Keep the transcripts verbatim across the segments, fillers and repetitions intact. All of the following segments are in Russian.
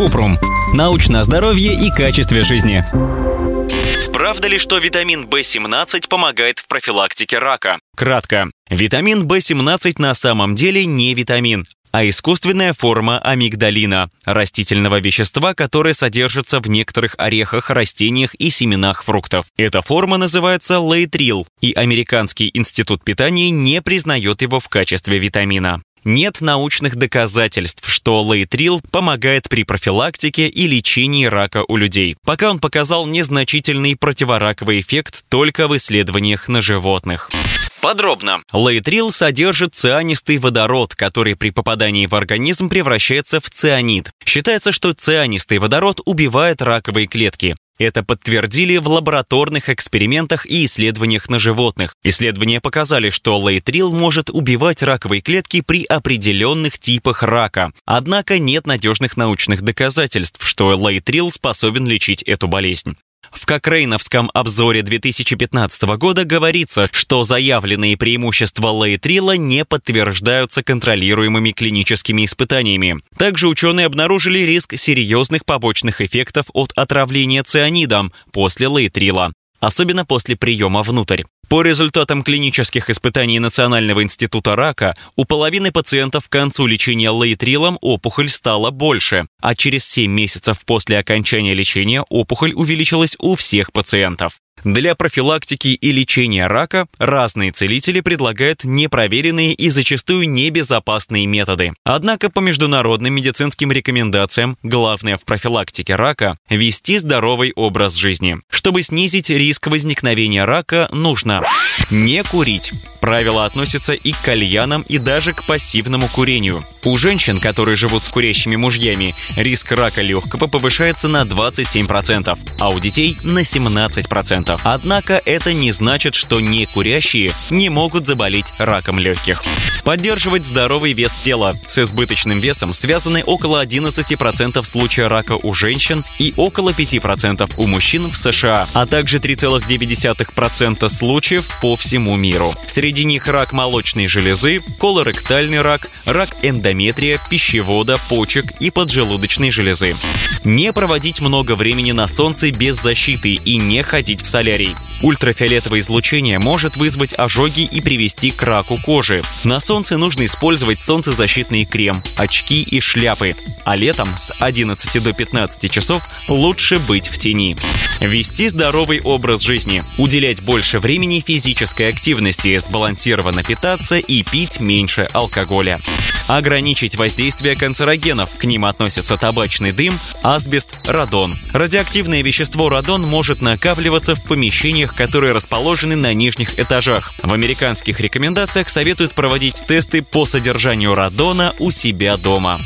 Купрум. Научное здоровье и качестве жизни. Правда ли, что витамин В семнадцать помогает в профилактике рака? Кратко. Витамин В семнадцать на самом деле не витамин, а искусственная форма амигдалина, растительного вещества, которое содержится в некоторых орехах, растениях и семенах фруктов. Эта форма называется лаэтрил, и Американский институт питания не признает его в качестве витамина. Нет научных доказательств, что лаэтрил помогает при профилактике и лечении рака у людей. Пока он показал незначительный противораковый эффект только в исследованиях на животных. Подробно. Лаэтрил содержит цианистый водород, который при попадании в организм превращается в цианид. Считается, что цианистый водород убивает раковые клетки. Это подтвердили в лабораторных экспериментах и исследованиях на животных. Исследования показали, что лаэтрил может убивать раковые клетки при определенных типах рака. Однако нет надежных научных доказательств, что лаэтрил способен лечить эту болезнь. В Кокрейновском обзоре две тысячи пятнадцатого года говорится, что заявленные преимущества лаэтрила не подтверждаются контролируемыми клиническими испытаниями. Также ученые обнаружили риск серьезных побочных эффектов от отравления цианидом после лаэтрила, особенно после приема внутрь. По результатам клинических испытаний Национального института рака, у половины пациентов к концу лечения лаэтрилом опухоль стала больше, а через семь месяцев после окончания лечения опухоль увеличилась у всех пациентов. Для профилактики и лечения рака разные целители предлагают непроверенные и зачастую небезопасные методы. Однако по международным медицинским рекомендациям главное в профилактике рака – вести здоровый образ жизни. Чтобы снизить риск возникновения рака, нужно не курить. Правило относится и к кальянам, и даже к пассивному курению. У женщин, которые живут с курящими мужьями, риск рака легкого повышается на двадцать семь процентов, а у детей – на семнадцать процентов. Однако это не значит, что некурящие не могут заболеть раком легких. Поддерживать здоровый вес тела. С избыточным весом связаны около одиннадцать процентов случаев рака у женщин и около пять процентов у мужчин в США, а также три целых девять десятых процента случаев по всему миру. Среди них рак молочной железы, колоректальный рак, рак эндометрия, пищевода, почек и поджелудочной железы. Не проводить много времени на солнце без защиты и не ходить в солярий. Ультрафиолетовое излучение может вызвать ожоги и привести к раку кожи. На солнце нужно использовать солнцезащитный крем, очки и шляпы. А летом с одиннадцати до пятнадцати часов лучше быть в тени. Вести здоровый образ жизни. Уделять больше времени физической активности, сбалансированно питаться и пить меньше алкоголя. Ограничить воздействие канцерогенов. К ним относятся табачный дым, асбест, радон. Радиоактивное вещество радон может накапливаться в помещениях, которые расположены на нижних этажах. В американских рекомендациях советуют проводить тесты по содержанию радона у себя дома.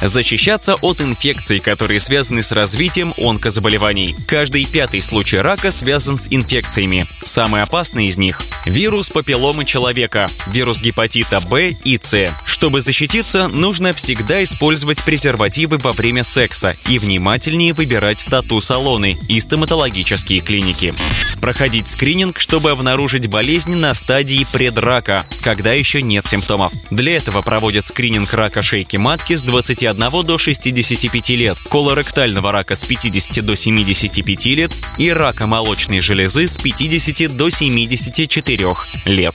Защищаться от инфекций, которые связаны с развитием онкозаболеваний. Каждый пятый случай рака связан с инфекциями. Самые опасные из них – вирус папилломы человека, вирус гепатита Б и С. Чтобы защититься, нужно всегда использовать презервативы во время секса и внимательнее выбирать тату-салоны и стоматологические клиники. Проходить скрининг, чтобы обнаружить болезнь на стадии предрака, когда еще нет симптомов. Для этого проводят скрининг рака шейки матки с двадцати одного до шестидесяти пяти лет, колоректального рака с пятидесяти до семидесяти пяти лет и рака молочной железы с пятидесяти до семидесяти четырёх лет.